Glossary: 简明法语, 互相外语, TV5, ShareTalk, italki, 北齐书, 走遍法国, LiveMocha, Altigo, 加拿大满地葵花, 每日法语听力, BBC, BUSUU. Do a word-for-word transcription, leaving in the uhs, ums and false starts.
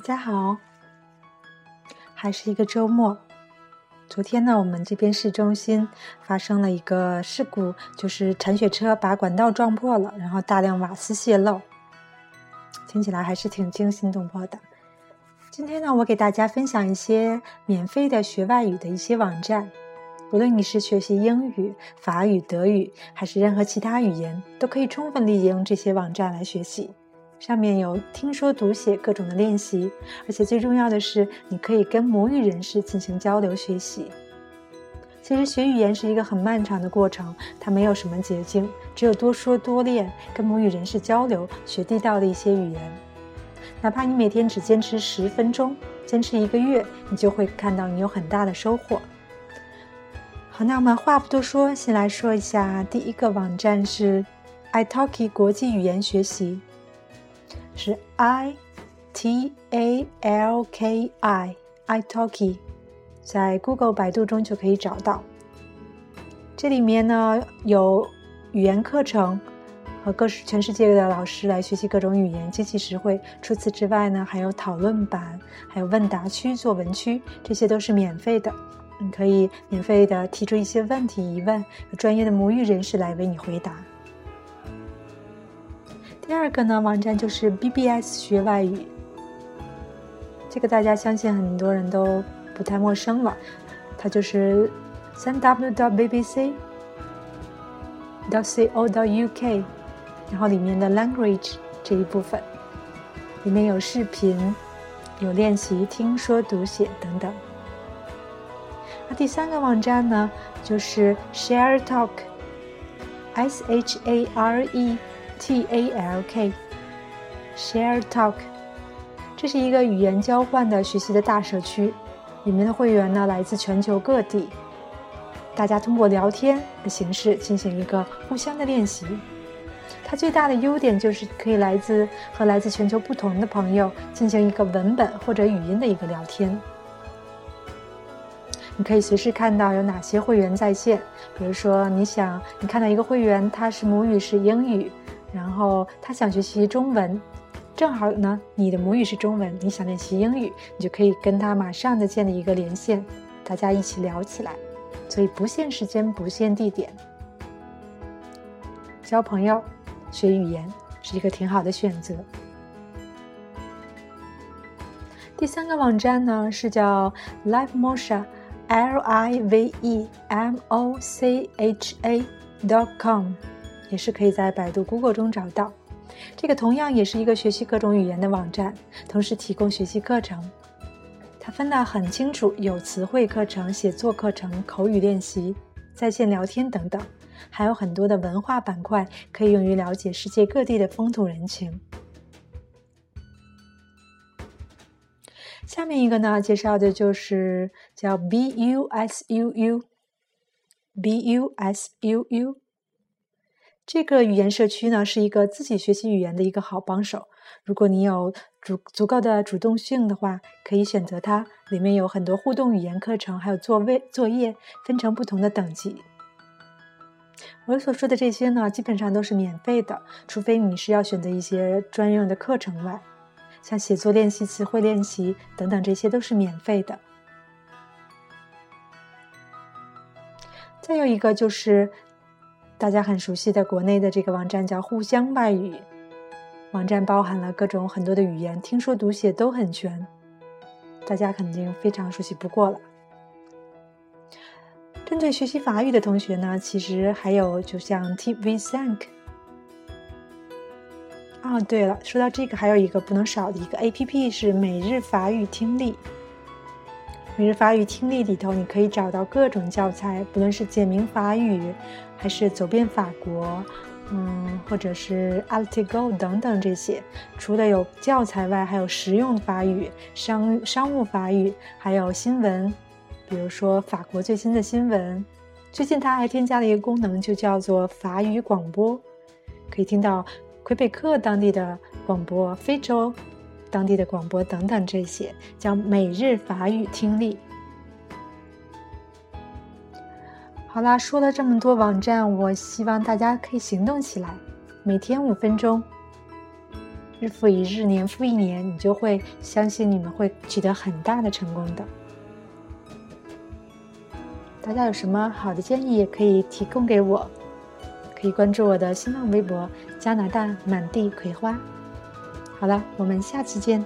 大家好，还是一个周末。昨天呢，我们这边市中心发生了一个事故，就是铲雪车把管道撞破了，然后大量瓦斯泄漏，听起来还是挺惊心动魄的。今天呢，我给大家分享一些免费的学外语的一些网站，无论你是学习英语、法语、德语，还是任何其他语言，都可以充分利用这些网站来学习。上面有听说读写各种的练习，而且最重要的是你可以跟母语人士进行交流学习。其实学语言是一个很漫长的过程，它没有什么捷径，只有多说多练，跟母语人士交流，学地道的一些语言。哪怕你每天只坚持十分钟，坚持一个月，你就会看到你有很大的收获。好，那我们话不多说，先来说一下第一个网站是 italki 国际语言学习，是 I T A L K I italki， 在 Google 百度中就可以找到。这里面呢有语言课程和各全世界的老师来学习各种语言，经济实惠。除此之外呢，还有讨论版，还有问答区、作文区，这些都是免费的，你可以免费的提出一些问题疑问，有专业的母语人士来为你回答。第二个呢，网站就是 B B S 学外语，这个大家相信很多人都不太陌生了，它就是三 w dot b b c dot c o dot u k， 然后里面的 language 这一部分，里面有视频、有练习、听说读写等等。那第三个网站呢，就是 ShareTalk S H A R E T A L K ShareTalk， 这是一个语言交换的学习的大社区，里面的会员呢来自全球各地，大家通过聊天的形式进行一个互相的练习。它最大的优点就是可以来自和来自全球不同的朋友进行一个文本或者语音的一个聊天。你可以随时看到有哪些会员在线，比如说你想你看到一个会员，他是母语是英语，然后他想学习中文，正好呢你的母语是中文，你想练习英语，你就可以跟他马上的建立一个连线，大家一起聊起来。所以不限时间，不限地点，交朋友学语言是一个挺好的选择。第三个网站呢是叫 LiveMocha L I V E M O C H A dot com， 也是可以在百度 Google 中找到。这个同样也是一个学习各种语言的网站，同时提供学习课程，它分得很清楚，有词汇课程、写作课程、口语练习、在线聊天等等，还有很多的文化板块可以用于了解世界各地的风土人情。下面一个呢，介绍的就是叫 B U S U U B U S U U， 这个语言社区呢是一个自己学习语言的一个好帮手。如果你有足足够的主动性的话，可以选择它，里面有很多互动语言课程，还有作位作业分成不同的等级。我所说的这些呢基本上都是免费的，除非你是要选择一些专用的课程外，像写作练习、词汇练习等等，这些都是免费的。再有一个就是大家很熟悉的国内的这个网站叫互相外语，网站包含了各种很多的语言，听说读写都很全，大家肯定非常熟悉不过了。针对学习法语的同学呢，其实还有就像 T V 五啊、哦，对了，说到这个，还有一个不能少的一个 A P P 是每日法语听力。每日法语听力里头，你可以找到各种教材，不论是简明法语，还是走遍法国，嗯，或者是 Altigo 等等这些。除了有教材外，还有实用法语、商商务法语，还有新闻，比如说法国最新的新闻。最近它还添加了一个功能，就叫做法语广播，可以听到魁北克当地的广播、非洲当地的广播等等，这些叫每日法语听力。好啦，说了这么多网站，我希望大家可以行动起来，每天五分钟，日复一日，年复一年，你就会相信你们会取得很大的成功的。大家有什么好的建议也可以提供给我，可以关注我的新浪微博加拿大满地葵花。好了，我们下期见。